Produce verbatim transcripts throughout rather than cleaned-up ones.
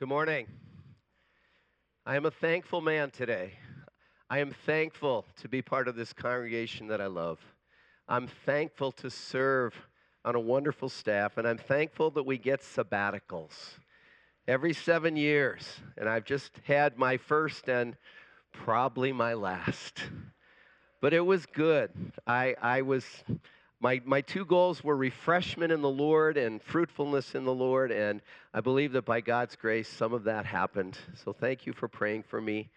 Good morning. I am a thankful man today. I am thankful to be part of this congregation that I love. I'm thankful to serve on a wonderful staff, and I'm thankful that we get sabbaticals every seven years, and I've just had my first and probably my last. But it was good. I, I was, my, my two goals were refreshment in the Lord and fruitfulness in the Lord, and I believe that by God's grace, some of that happened. So thank you for praying for me.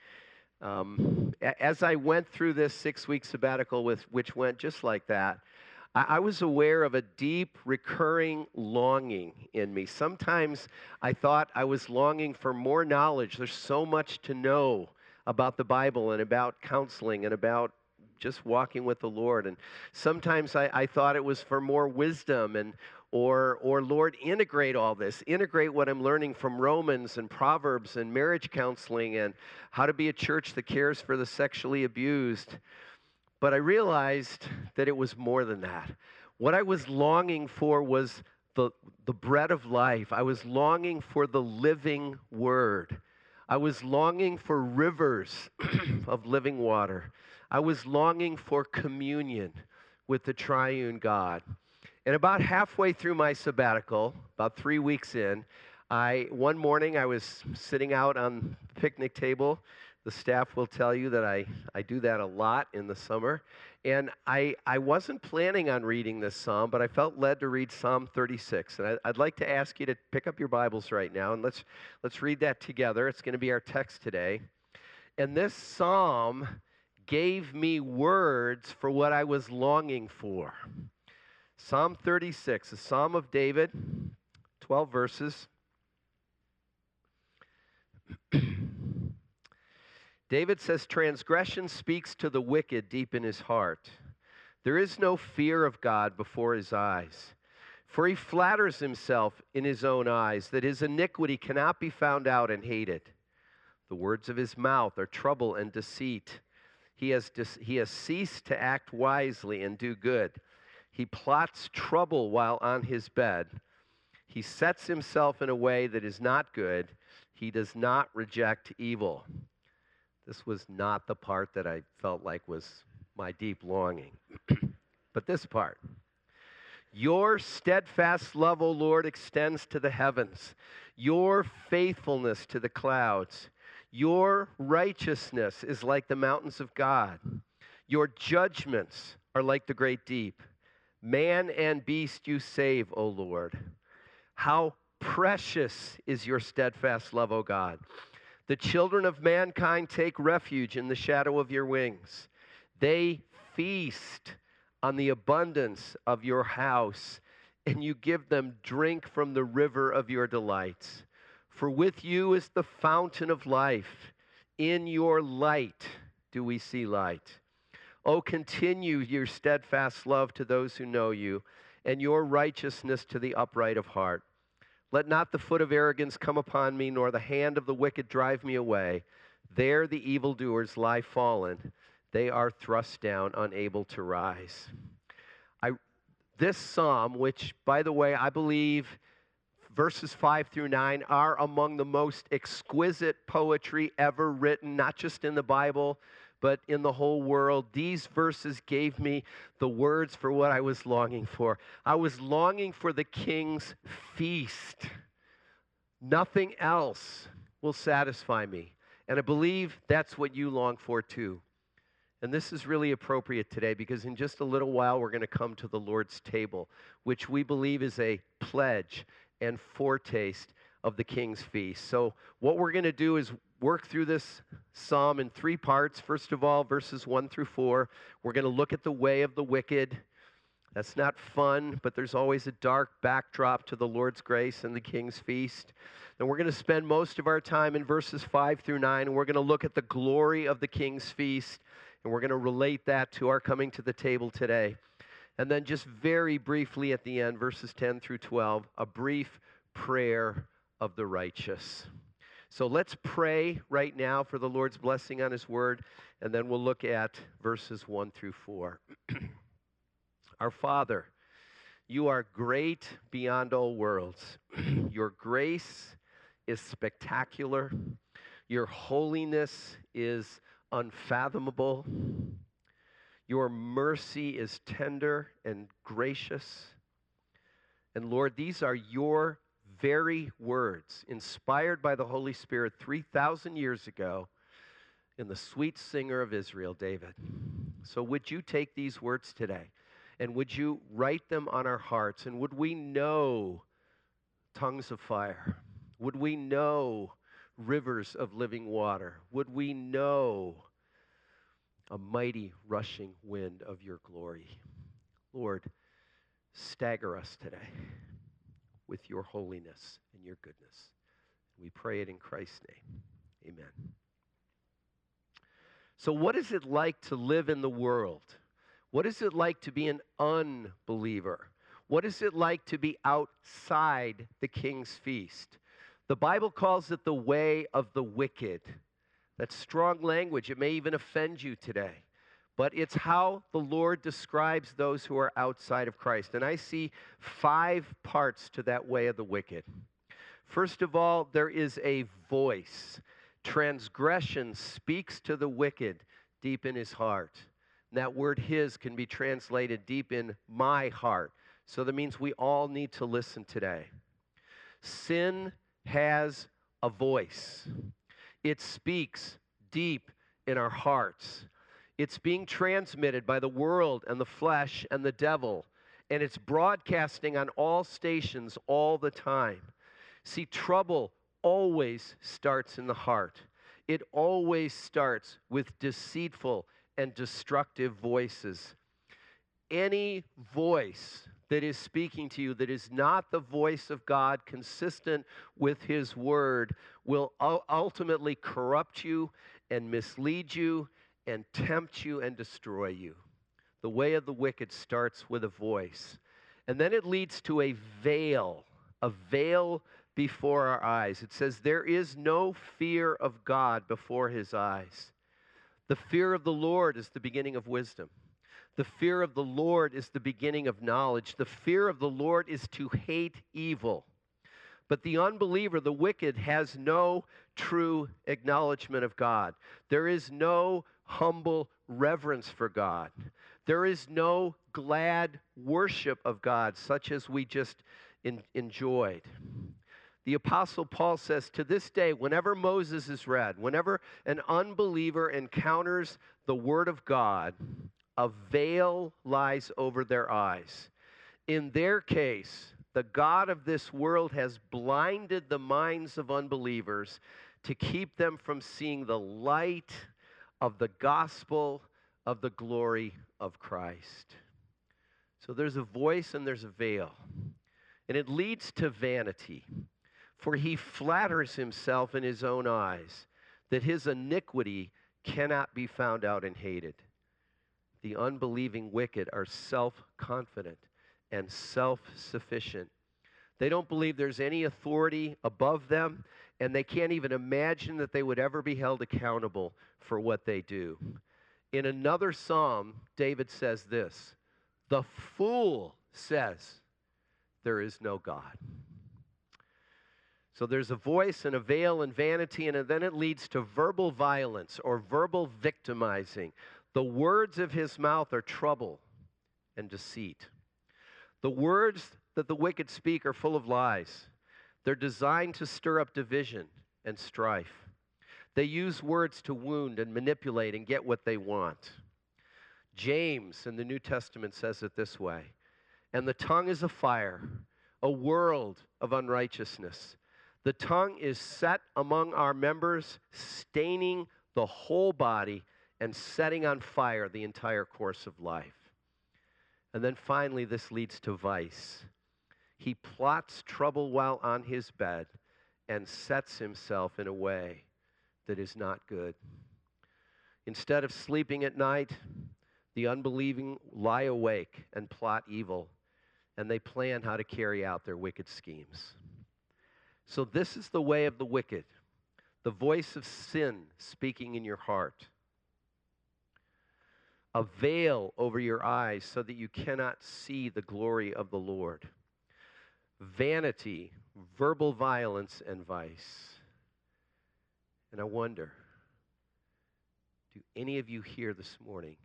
Um, as I went through this six-week sabbatical, with, which went just like that, I, I was aware of a deep, recurring longing in me. Sometimes I thought I was longing for more knowledge. There's so much to know about the Bible and about counseling and about just walking with the Lord. And sometimes I, I thought it was for more wisdom and or, or Lord, integrate all this, integrate what I'm learning from Romans and Proverbs and marriage counseling and how to be a church that cares for the sexually abused. But I realized that it was more than that. What I was longing for was the, the bread of life. I was longing for the living word. I was longing for rivers of living water. I was longing for communion with the triune God. And about halfway through my sabbatical, about three weeks in, I one morning I was sitting out on the picnic table. The staff will tell you that I, I do that a lot in the summer. And I, I wasn't planning on reading this psalm, but I felt led to read Psalm thirty-six. And I, I'd like to ask you to pick up your Bibles right now, and let's, let's read that together. It's going to be our text today. And this psalm gave me words for what I was longing for. Psalm thirty-six, a psalm of David, twelve verses. David says, transgression speaks to the wicked deep in his heart. There is no fear of God before his eyes, for he flatters himself in his own eyes that his iniquity cannot be found out and hated. The words of his mouth are trouble and deceit. He has, dis- he has ceased to act wisely and do good. He plots trouble while on his bed. He sets himself in a way that is not good. He does not reject evil. This was not the part that I felt like was my deep longing. But this part. Your steadfast love, O Lord, extends to the heavens. Your faithfulness to the clouds. Your righteousness is like the mountains of God. Your judgments are like the great deep. Man and beast you save, O Lord. How precious is your steadfast love, O God. The children of mankind take refuge in the shadow of your wings. They feast on the abundance of your house, and you give them drink from the river of your delights. For with you is the fountain of life. In your light do we see light. Oh, continue your steadfast love to those who know you, and your righteousness to the upright of heart. Let not the foot of arrogance come upon me, nor the hand of the wicked drive me away. There the evildoers lie fallen. They are thrust down, unable to rise. I, this psalm, which, by the way, I believe verses five through nine are among the most exquisite poetry ever written, not just in the Bible, but in the whole world. These verses gave me the words for what I was longing for. I was longing for the King's feast. Nothing else will satisfy me. And I believe that's what you long for too. And this is really appropriate today because in just a little while we're going to come to the Lord's table, which we believe is a pledge and foretaste of the King's feast. So what we're going to do is work through this psalm in three parts. First of all, verses one through four, we're going to look at the way of the wicked. That's not fun, but there's always a dark backdrop to the Lord's grace and the King's feast. Then we're going to spend most of our time in verses five through nine, and we're going to look at the glory of the King's feast, and we're going to relate that to our coming to the table today. And then just very briefly at the end, verses ten through twelve, a brief prayer of the righteous. So let's pray right now for the Lord's blessing on his word, and then we'll look at verses one through four. Our Father, you are great beyond all worlds. Your grace is spectacular. Your holiness is unfathomable. Your mercy is tender and gracious. And Lord, these are your very words, inspired by the Holy Spirit three thousand years ago in the sweet singer of Israel, David. So would you take these words today, and would you write them on our hearts, and would we know tongues of fire? Would we know rivers of living water? Would we know a mighty rushing wind of your glory? Lord, stagger us today with your holiness and your goodness. We pray it in Christ's name. Amen. So what is it like to live in the world? What is it like to be an unbeliever? What is it like to be outside the King's Feast? The Bible calls it the way of the wicked. That's strong language. It may even offend you today. But it's how the Lord describes those who are outside of Christ. And I see five parts to that way of the wicked. First of all, there is a voice. Transgression speaks to the wicked deep in his heart. And that word his can be translated deep in my heart. So that means we all need to listen today. Sin has a voice. It speaks deep in our hearts. It's being transmitted by the world and the flesh and the devil, and it's broadcasting on all stations all the time. See, trouble always starts in the heart. It always starts with deceitful and destructive voices. Any voice that is speaking to you that is not the voice of God, consistent with his word, will ultimately corrupt you and mislead you and tempt you and destroy you. The way of the wicked starts with a voice. And then it leads to a veil, a veil before our eyes. It says, there is no fear of God before his eyes. The fear of the Lord is the beginning of wisdom. The fear of the Lord is the beginning of knowledge. The fear of the Lord is to hate evil. But the unbeliever, the wicked, has no true acknowledgement of God. There is no humble reverence for God. There is no glad worship of God, such as we just in- enjoyed. The Apostle Paul says, to this day, whenever Moses is read, whenever an unbeliever encounters the Word of God, a veil lies over their eyes. In their case, the God of this world has blinded the minds of unbelievers to keep them from seeing the light of the gospel of the glory of Christ. So there's a voice and there's a veil, and it leads to vanity, for he flatters himself in his own eyes that his iniquity cannot be found out and hated. The unbelieving wicked are self-confident and self-sufficient. They don't believe there's any authority above them, and they can't even imagine that they would ever be held accountable for what they do. In another psalm, David says this, "The fool says there is no God." So there's a voice and a veil and vanity, and then it leads to verbal violence or verbal victimizing. The words of his mouth are trouble and deceit. The words that the wicked speak are full of lies. They're designed to stir up division and strife. They use words to wound and manipulate and get what they want. James in the New Testament says it this way, and the tongue is a fire, a world of unrighteousness. The tongue is set among our members, staining the whole body and setting on fire the entire course of life. And then finally, this leads to vice. He plots trouble while on his bed and sets himself in a way that is not good. Instead of sleeping at night, the unbelieving lie awake and plot evil, and they plan how to carry out their wicked schemes. So this is the way of the wicked, the voice of sin speaking in your heart. A veil over your eyes so that you cannot see the glory of the Lord. Vanity, verbal violence and vice. And I wonder, do any of you here this morning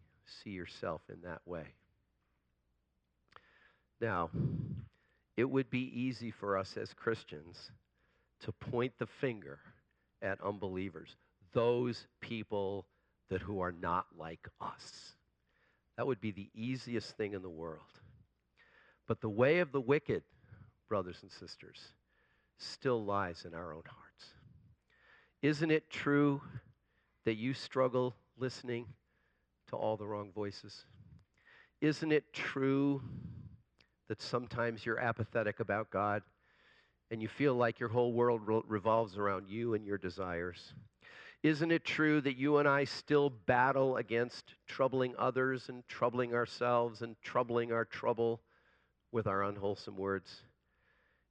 see yourself in that way? Now, it would be easy for us as Christians to point the finger at unbelievers, those people that who are not like us. That would be the easiest thing in the world. But the way of the wicked, brothers and sisters, still lies in our own hearts. Isn't it true that you struggle listening to all the wrong voices? Isn't it true that sometimes you're apathetic about God and you feel like your whole world revolves around you and your desires? Isn't it true that you and I still battle against troubling others and troubling ourselves and troubling our trouble with our unwholesome words?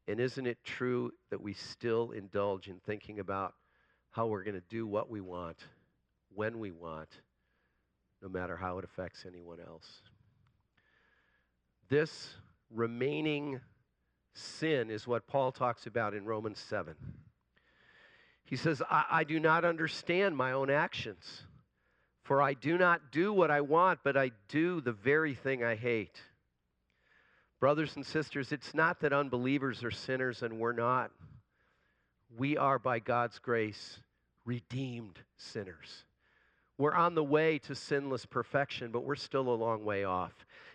And isn't it true that we still indulge in thinking about how we're going to do what we want, when we want, no matter how it affects anyone else? This remaining sin is what Paul talks about in Romans seven. He says, I, I do not understand my own actions, for I do not do what I want, but I do the very thing I hate. Brothers and sisters, it's not that unbelievers are sinners and we're not. We are, by God's grace, redeemed sinners. We're on the way to sinless perfection, but we're still a long way off.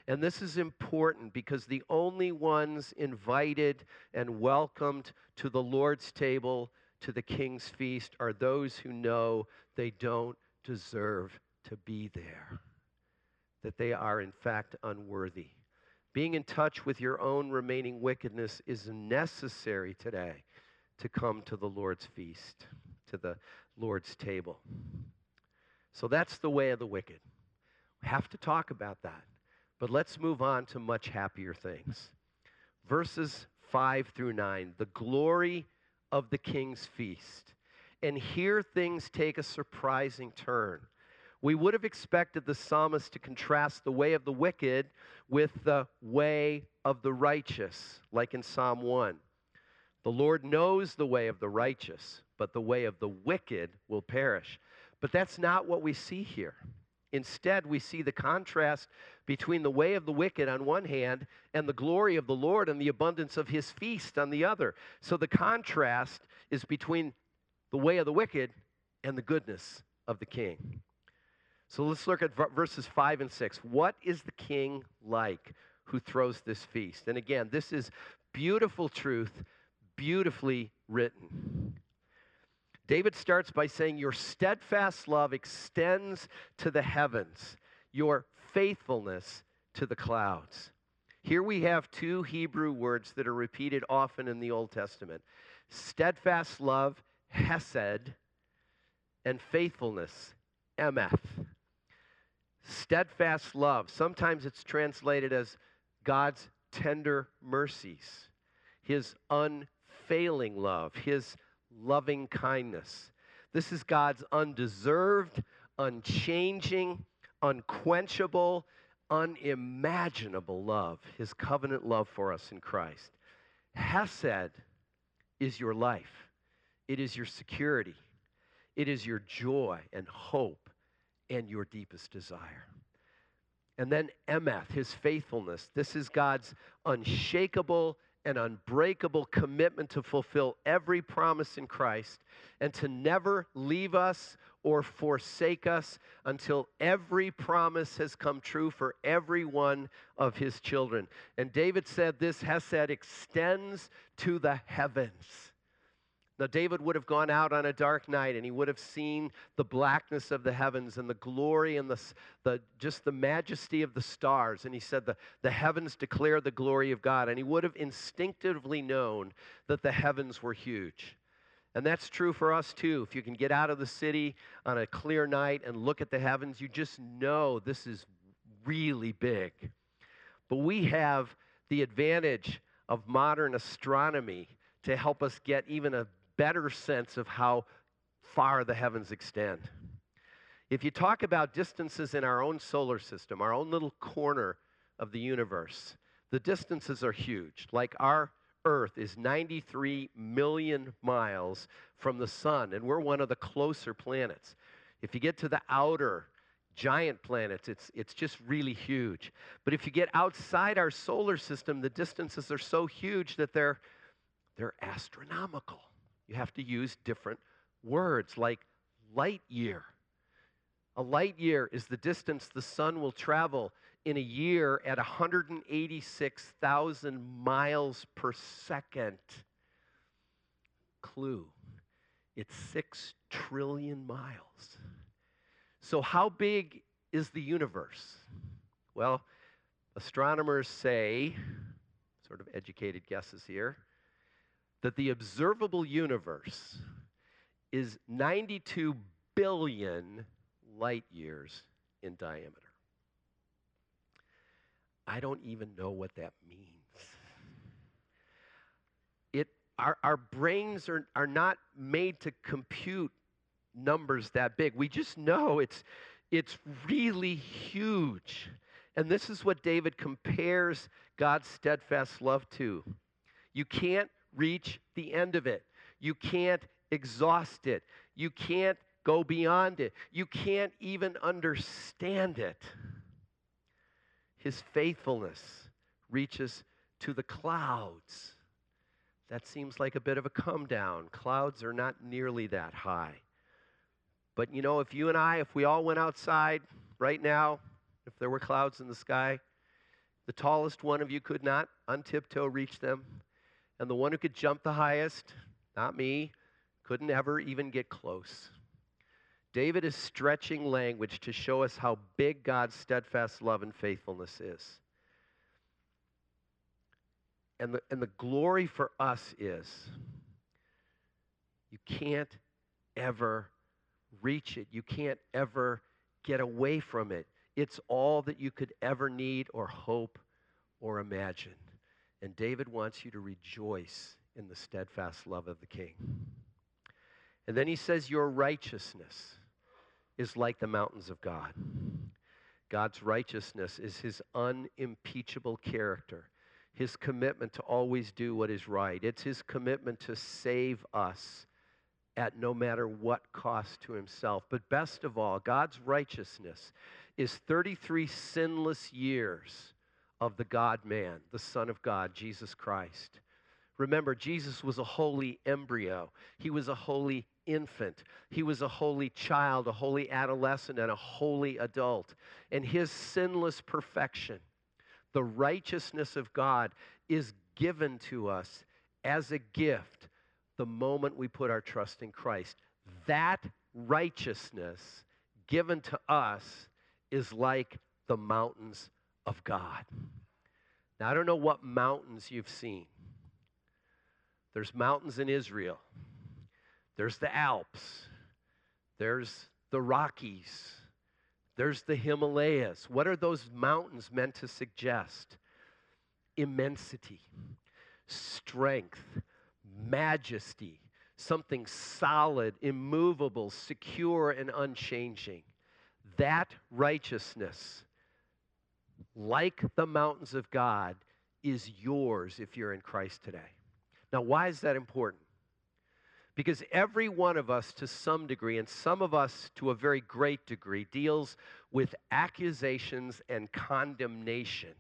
And this is important because the only ones invited and welcomed to the Lord's table, to the King's feast, are those who know they don't deserve to be there, that they are, in fact, unworthy. Being in touch with your own remaining wickedness is necessary today to come to the Lord's feast, to the Lord's table. So that's the way of the wicked. We have to talk about that. But let's move on to much happier things. Verses five through nine, the glory of the King's feast. And here things take a surprising turn. We would have expected the psalmist to contrast the way of the wicked with the way of the righteous, like in Psalm one. The Lord knows the way of the righteous, but the way of the wicked will perish. But that's not what we see here. Instead, we see the contrast between the way of the wicked on one hand and the glory of the Lord and the abundance of his feast on the other. So the contrast is between the way of the wicked and the goodness of the King. So let's look at verses five and six. What is the King like who throws this feast? And again, this is beautiful truth, beautifully written. David starts by saying, your steadfast love extends to the heavens, your faithfulness to the clouds. Here we have two Hebrew words that are repeated often in the Old Testament. Steadfast love, hesed, and faithfulness, emeth. Steadfast love. Sometimes it's translated as God's tender mercies, his unfailing love, his loving kindness. This is God's undeserved, unchanging, unquenchable, unimaginable love, his covenant love for us in Christ. Hesed is your life. It is your security. It is your joy and hope and your deepest desire. And then emeth, his faithfulness. This is God's unshakable and unbreakable commitment to fulfill every promise in Christ and to never leave us or forsake us until every promise has come true for every one of his children. And David said this hesed extends to the heavens. Now, David would have gone out on a dark night and he would have seen the blackness of the heavens and the glory and the, the just the majesty of the stars. And he said, the, the heavens declare the glory of God. And he would have instinctively known that the heavens were huge. And that's true for us too. If you can get out of the city on a clear night and look at the heavens, you just know this is really big. But we have the advantage of modern astronomy to help us get even a better sense of how far the heavens extend. If you talk about distances in our own solar system, our own little corner of the universe, the distances are huge. Like our Earth is ninety-three million miles from the sun, and we're one of the closer planets. If you get to the outer giant planets, it's, it's just really huge. But if you get outside our solar system, the distances are so huge that they're, they're astronomical. You have to use different words, like light year. A light year is the distance the sun will travel in a year at one hundred eighty-six thousand miles per second. Clue, it's six trillion miles. So how big is the universe? Well, astronomers say, sort of educated guesses here, that the observable universe is ninety-two billion light years in diameter. I don't even know what that means. It, our, our brains are, are not made to compute numbers that big. We just know it's, it's really huge. And this is what David compares God's steadfast love to. You can't reach the end of it. You can't exhaust it. You can't go beyond it. You can't even understand it. His faithfulness reaches to the clouds. That seems like a bit of a come down. Clouds are not nearly that high. But you know, if you and I, if we all went outside right now, if there were clouds in the sky, the tallest one of you could not on tiptoe reach them. And the one who could jump the highest, not me, couldn't ever even get close. David is stretching language to show us how big God's steadfast love and faithfulness is. And the, and the glory for us is you can't ever reach it. You can't ever get away from it. It's all that you could ever need or hope or imagine. And David wants you to rejoice in the steadfast love of the King. And then he says, your righteousness is like the mountains of God. God's righteousness is his unimpeachable character, his commitment to always do what is right. It's his commitment to save us at no matter what cost to himself. But best of all, God's righteousness is thirty-three sinless years of the God-man, the Son of God, Jesus Christ. Remember, Jesus was a holy embryo. He was a holy infant. He was a holy child, a holy adolescent, and a holy adult. And his sinless perfection, the righteousness of God, is given to us as a gift the moment we put our trust in Christ. That righteousness given to us is like the mountains of God. Now, I don't know what mountains you've seen. There's mountains in Israel. There's the Alps. There's the Rockies. There's the Himalayas. What are those mountains meant to suggest? Immensity, strength, majesty, something solid, immovable, secure, and unchanging. That righteousness, like the mountains of God, is yours if you're in Christ today. Now, why is that important? Because every one of us to some degree, and some of us to a very great degree, deals with accusations and condemnation.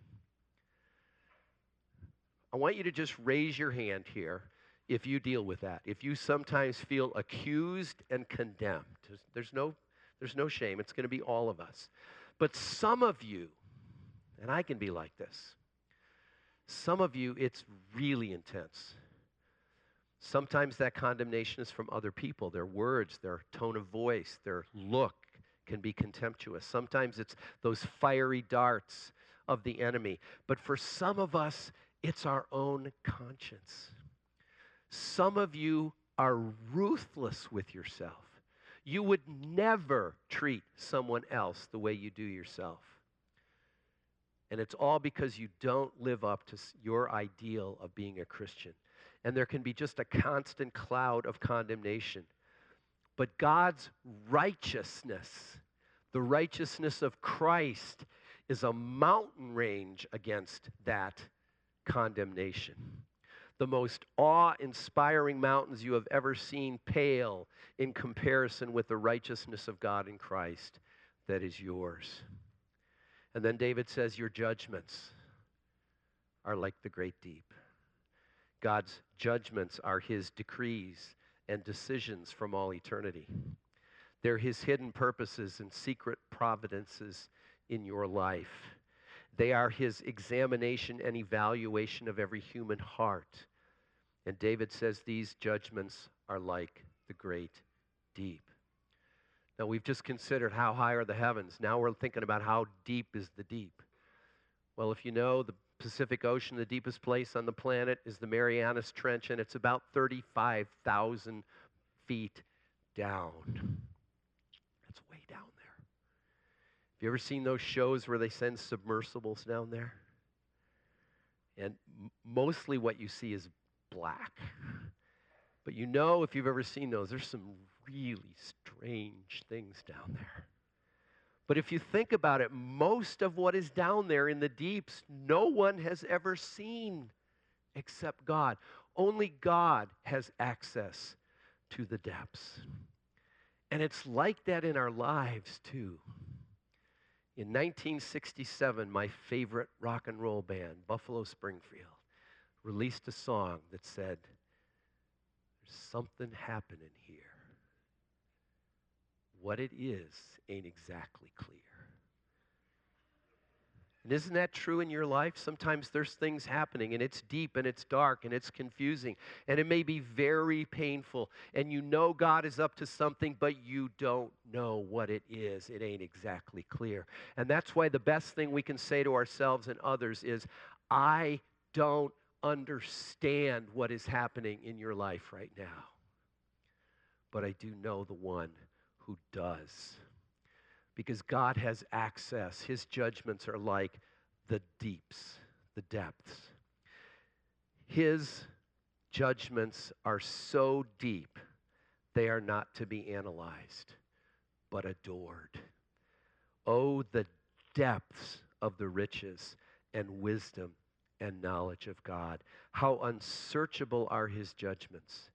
I want you to just raise your hand here if you deal with that, if you sometimes feel accused and condemned. There's no, there's no shame. It's going to be all of us. But some of you, and I can be like this, some of you, it's really intense. Sometimes that condemnation is from other people. Their words, their tone of voice, their look can be contemptuous. Sometimes it's those fiery darts of the enemy. But for some of us, it's our own conscience. Some of you are ruthless with yourself. You would never treat someone else the way you do yourself. And it's all because you don't live up to your ideal of being a Christian. And there can be just a constant cloud of condemnation. But God's righteousness, the righteousness of Christ, is a mountain range against that condemnation. The most awe-inspiring mountains you have ever seen pale in comparison with the righteousness of God in Christ that is yours. And then David says, your judgments are like the great deep. God's judgments are his decrees and decisions from all eternity. They're his hidden purposes and secret providences in your life. They are his examination and evaluation of every human heart. And David says these judgments are like the great deep. Now we've just considered how high are the heavens. Now we're thinking about how deep is the deep. Well, if you know the Pacific Ocean, the deepest place on the planet is the Marianas Trench, and it's about thirty-five thousand feet down. That's way down there. Have you ever seen those shows where they send submersibles down there? And mostly what you see is black. But you know, if you've ever seen those, there's some really strange things down there. But if you think about it, most of what is down there in the deeps, no one has ever seen except God. Only God has access to the depths. And it's like that in our lives, too. In nineteen sixty-seven, my favorite rock and roll band, Buffalo Springfield, released a song that said, "There's something happening here. What it is ain't exactly clear." And isn't that true in your life? Sometimes there's things happening, and it's deep, and it's dark, and it's confusing, and it may be very painful, and you know God is up to something, but you don't know what it is. It ain't exactly clear. And that's why the best thing we can say to ourselves and others is, I don't understand what is happening in your life right now, but I do know the one who does, because God has access. His judgments are like the deeps, the depths. His judgments are so deep, they are not to be analyzed, but adored. Oh, the depths of the riches and wisdom and knowledge of God. How unsearchable are his judgments,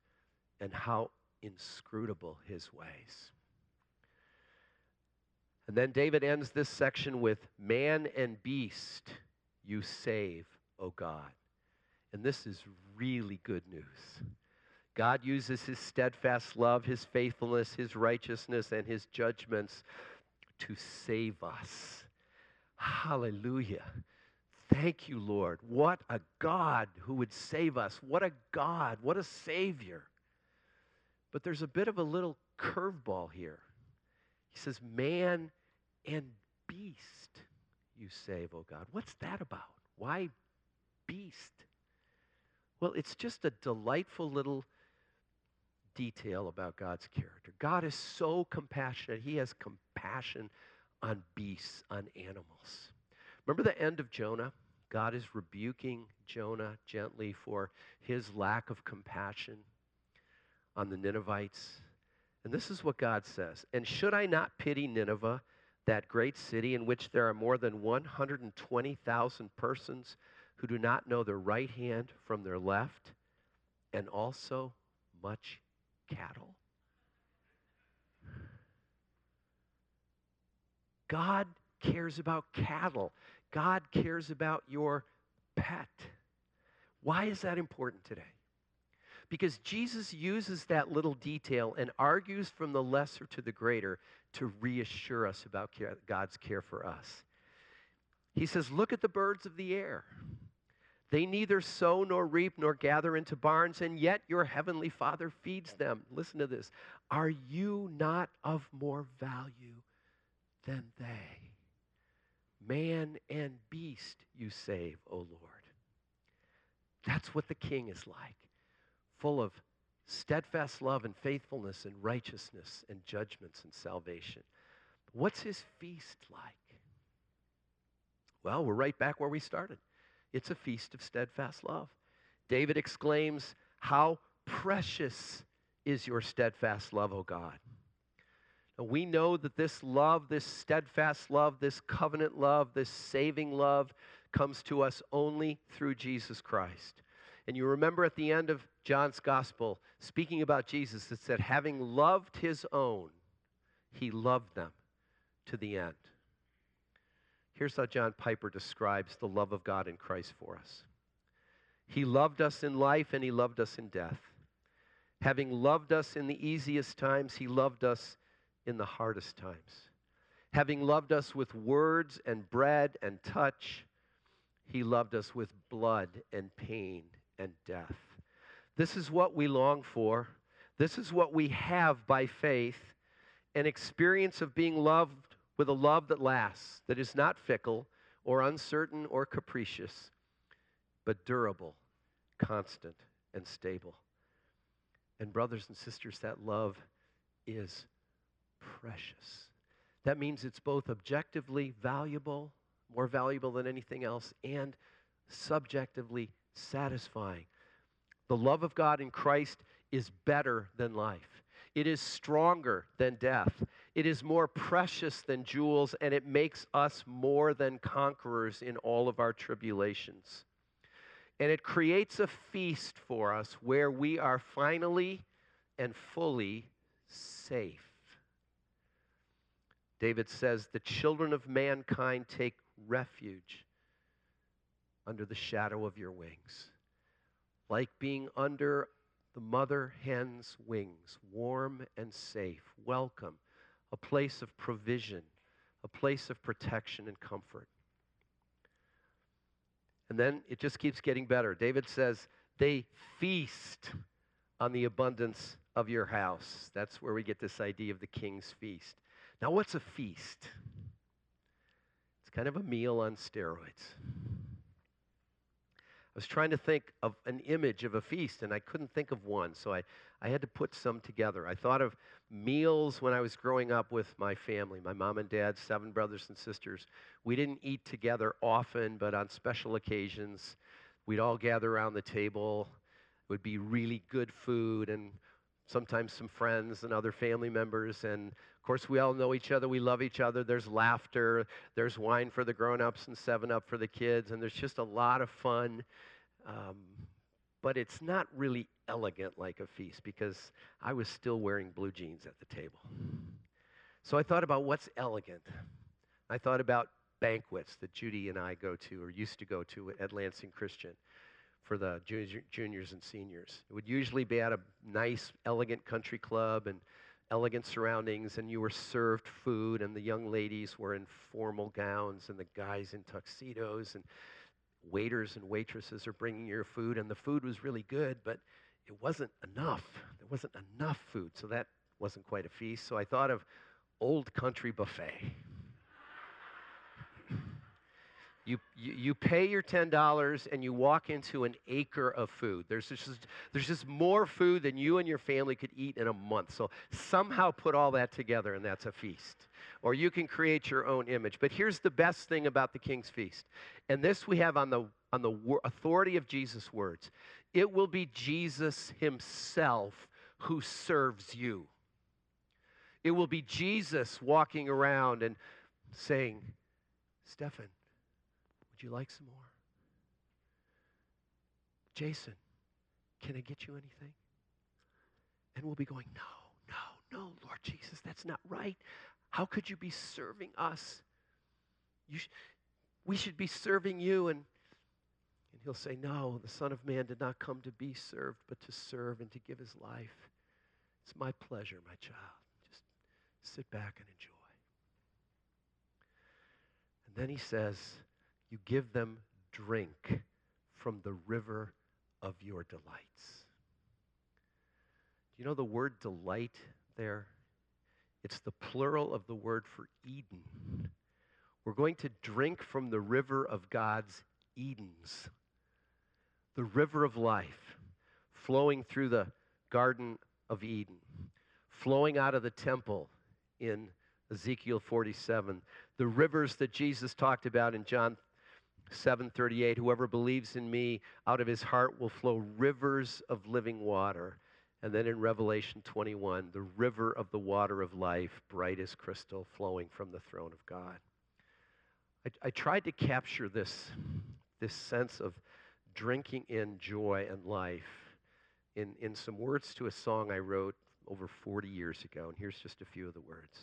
and how inscrutable his ways. And then David ends this section with, man and beast you save, O God. And this is really good news. God uses his steadfast love, his faithfulness, his righteousness, and his judgments to save us. Hallelujah. Thank you, Lord. What a God who would save us. What a God. What a Savior. But there's a bit of a little curveball here. He says, man and beast you save, O God. What's that about? Why beast? Well, it's just a delightful little detail about God's character. God is so compassionate. He has compassion on beasts, on animals. Remember the end of Jonah? God is rebuking Jonah gently for his lack of compassion on the Ninevites. And this is what God says, "And should I not pity Nineveh, that great city in which there are more than one hundred twenty thousand persons who do not know their right hand from their left, and also much cattle?" God cares about cattle. God cares about your pet. Why is that important today? Because Jesus uses that little detail and argues from the lesser to the greater to reassure us about care, God's care for us. He says, look at the birds of the air. They neither sow nor reap nor gather into barns, and yet your heavenly Father feeds them. Listen to this. Are you not of more value than they? Man and beast you save, O Lord. That's what the King is like. Full of steadfast love and faithfulness and righteousness and judgments and salvation. What's his feast like? Well, we're right back where we started. It's a feast of steadfast love. David exclaims, "How precious is your steadfast love, O God." Now, we know that this love, this steadfast love, this covenant love, this saving love comes to us only through Jesus Christ. And you remember at the end of John's gospel, speaking about Jesus, it said, having loved his own, he loved them to the end. Here's how John Piper describes the love of God in Christ for us. He loved us in life and he loved us in death. Having loved us in the easiest times, he loved us in the hardest times. Having loved us with words and bread and touch, he loved us with blood and pain and death. This is what we long for. This is what we have by faith, an experience of being loved with a love that lasts, that is not fickle or uncertain or capricious, but durable, constant, and stable. And brothers and sisters, that love is precious. That means it's both objectively valuable, more valuable than anything else, and subjectively satisfying. The love of God in Christ is better than life. It is stronger than death. It is more precious than jewels, and it makes us more than conquerors in all of our tribulations. And it creates a feast for us where we are finally and fully safe. David says, the children of mankind take refuge under the shadow of your wings, like being under the mother hen's wings, warm and safe, welcome, a place of provision, a place of protection and comfort. And then it just keeps getting better. David says, they feast on the abundance of your house. That's where we get this idea of the King's Feast. Now, what's a feast? It's kind of a meal on steroids. I was trying to think of an image of a feast, and I couldn't think of one, so I, I had to put some together. I thought of meals when I was growing up with my family, my mom and dad, seven brothers and sisters. We didn't eat together often, but on special occasions, we'd all gather around the table. It would be really good food, and sometimes some friends and other family members, and of course, we all know each other. We love each other. There's laughter. There's wine for the grown-ups and seven up for the kids, and there's just a lot of fun. Um, but it's not really elegant like a feast because I was still wearing blue jeans at the table. So I thought about what's elegant. I thought about banquets that Judy and I go to or used to go to at East Lansing Christian for the junior, juniors and seniors. It would usually be at a nice, elegant country club and elegant surroundings, and you were served food, and the young ladies were in formal gowns, and the guys in tuxedos, and waiters and waitresses are bringing your food, and the food was really good, but it wasn't enough. There wasn't enough food, so that wasn't quite a feast, so I thought of old country buffet. You, you, you pay your ten dollars and you walk into an acre of food. There's just, there's just more food than you and your family could eat in a month. So somehow put all that together and that's a feast. Or you can create your own image. But here's the best thing about the King's Feast. And this we have on the, on the authority of Jesus' words. It will be Jesus himself who serves you. It will be Jesus walking around and saying, Stephan, would you like some more? Jason, can I get you anything? And we'll be going, no, no, no, Lord Jesus, that's not right. How could you be serving us? You sh- we should be serving you. And, and he'll say, no, the Son of Man did not come to be served, but to serve and to give his life. It's my pleasure, my child. Just sit back and enjoy. And then he says, you give them drink from the river of your delights. Do you know the word delight there? It's the plural of the word for Eden. We're going to drink from the river of God's Edens, the river of life flowing through the Garden of Eden, flowing out of the temple in Ezekiel forty-seven, the rivers that Jesus talked about in John seven thirty-eight, whoever believes in me, out of his heart will flow rivers of living water. And then in Revelation twenty-one, the river of the water of life, bright as crystal, flowing from the throne of God. I, I tried to capture this, this sense of drinking in joy and life in, in some words to a song I wrote over forty years ago, and here's just a few of the words.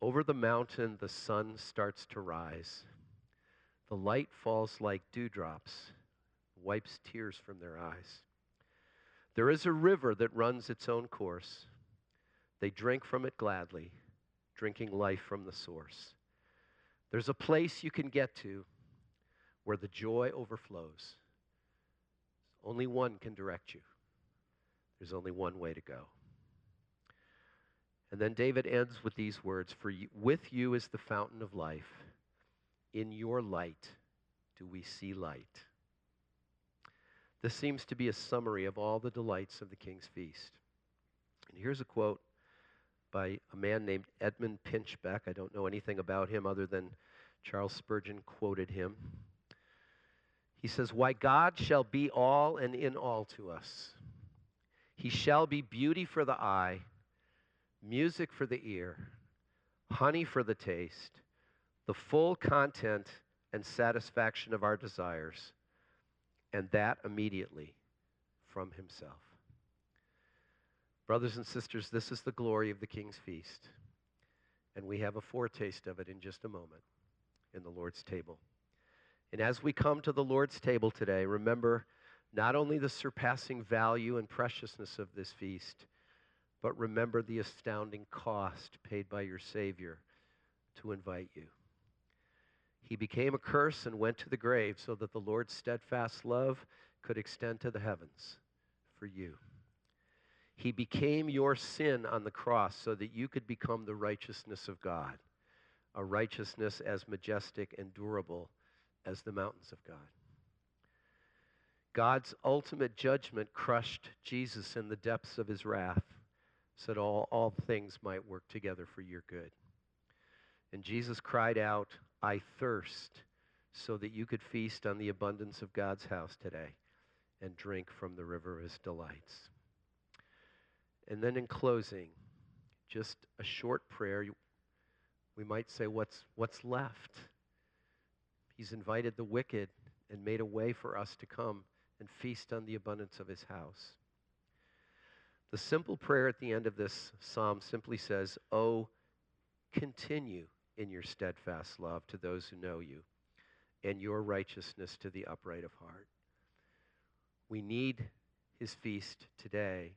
Over the mountain the sun starts to rise. The light falls like dewdrops, wipes tears from their eyes. There is a river that runs its own course. They drink from it gladly, drinking life from the source. There's a place you can get to where the joy overflows. Only one can direct you. There's only one way to go. And then David ends with these words, "For you, with you is the fountain of life. In your light do we see light." This seems to be a summary of all the delights of the King's Feast. And here's a quote by a man named Edmund Pinchbeck. I don't know anything about him other than Charles Spurgeon quoted him. He says, "Why God shall be all and in all to us. He shall be beauty for the eye, music for the ear, honey for the taste, the full content and satisfaction of our desires, and that immediately from himself." Brothers and sisters, this is the glory of the King's Feast, and we have a foretaste of it in just a moment in the Lord's table. And as we come to the Lord's table today, remember not only the surpassing value and preciousness of this feast, but remember the astounding cost paid by your Savior to invite you. He became a curse and went to the grave so that the Lord's steadfast love could extend to the heavens for you. He became your sin on the cross so that you could become the righteousness of God, a righteousness as majestic and durable as the mountains of God. God's ultimate judgment crushed Jesus in the depths of his wrath so that all, all things might work together for your good. And Jesus cried out, "I thirst," so that you could feast on the abundance of God's house today and drink from the river of his delights. And then in closing, just a short prayer. We might say, what's, what's left? He's invited the wicked and made a way for us to come and feast on the abundance of his house. The simple prayer at the end of this psalm simply says, "Oh, continue in your steadfast love to those who know you, and your righteousness to the upright of heart." We need his feast today,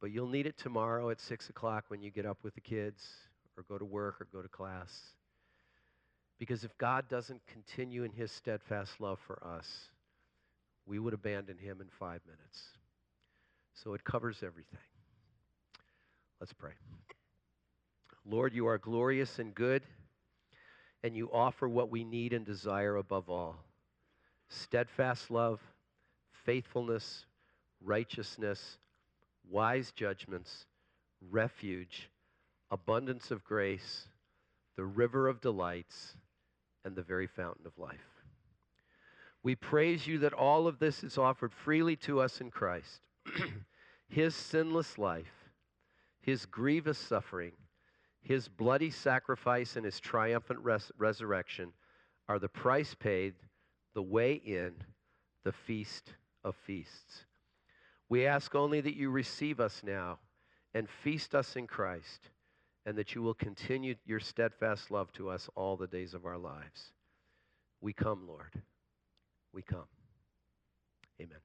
but you'll need it tomorrow at six o'clock when you get up with the kids or go to work or go to class. Because if God doesn't continue in his steadfast love for us, we would abandon him in five minutes. So it covers everything. Let's pray. Lord, you are glorious and good, and you offer what we need and desire above all: steadfast love, faithfulness, righteousness, wise judgments, refuge, abundance of grace, the river of delights, and the very fountain of life. We praise you that all of this is offered freely to us in Christ, his sinless life, his grievous suffering, his bloody sacrifice and his triumphant res- resurrection are the price paid, the way in, the feast of feasts. We ask only that you receive us now and feast us in Christ, and that you will continue your steadfast love to us all the days of our lives. We come, Lord. We come. Amen.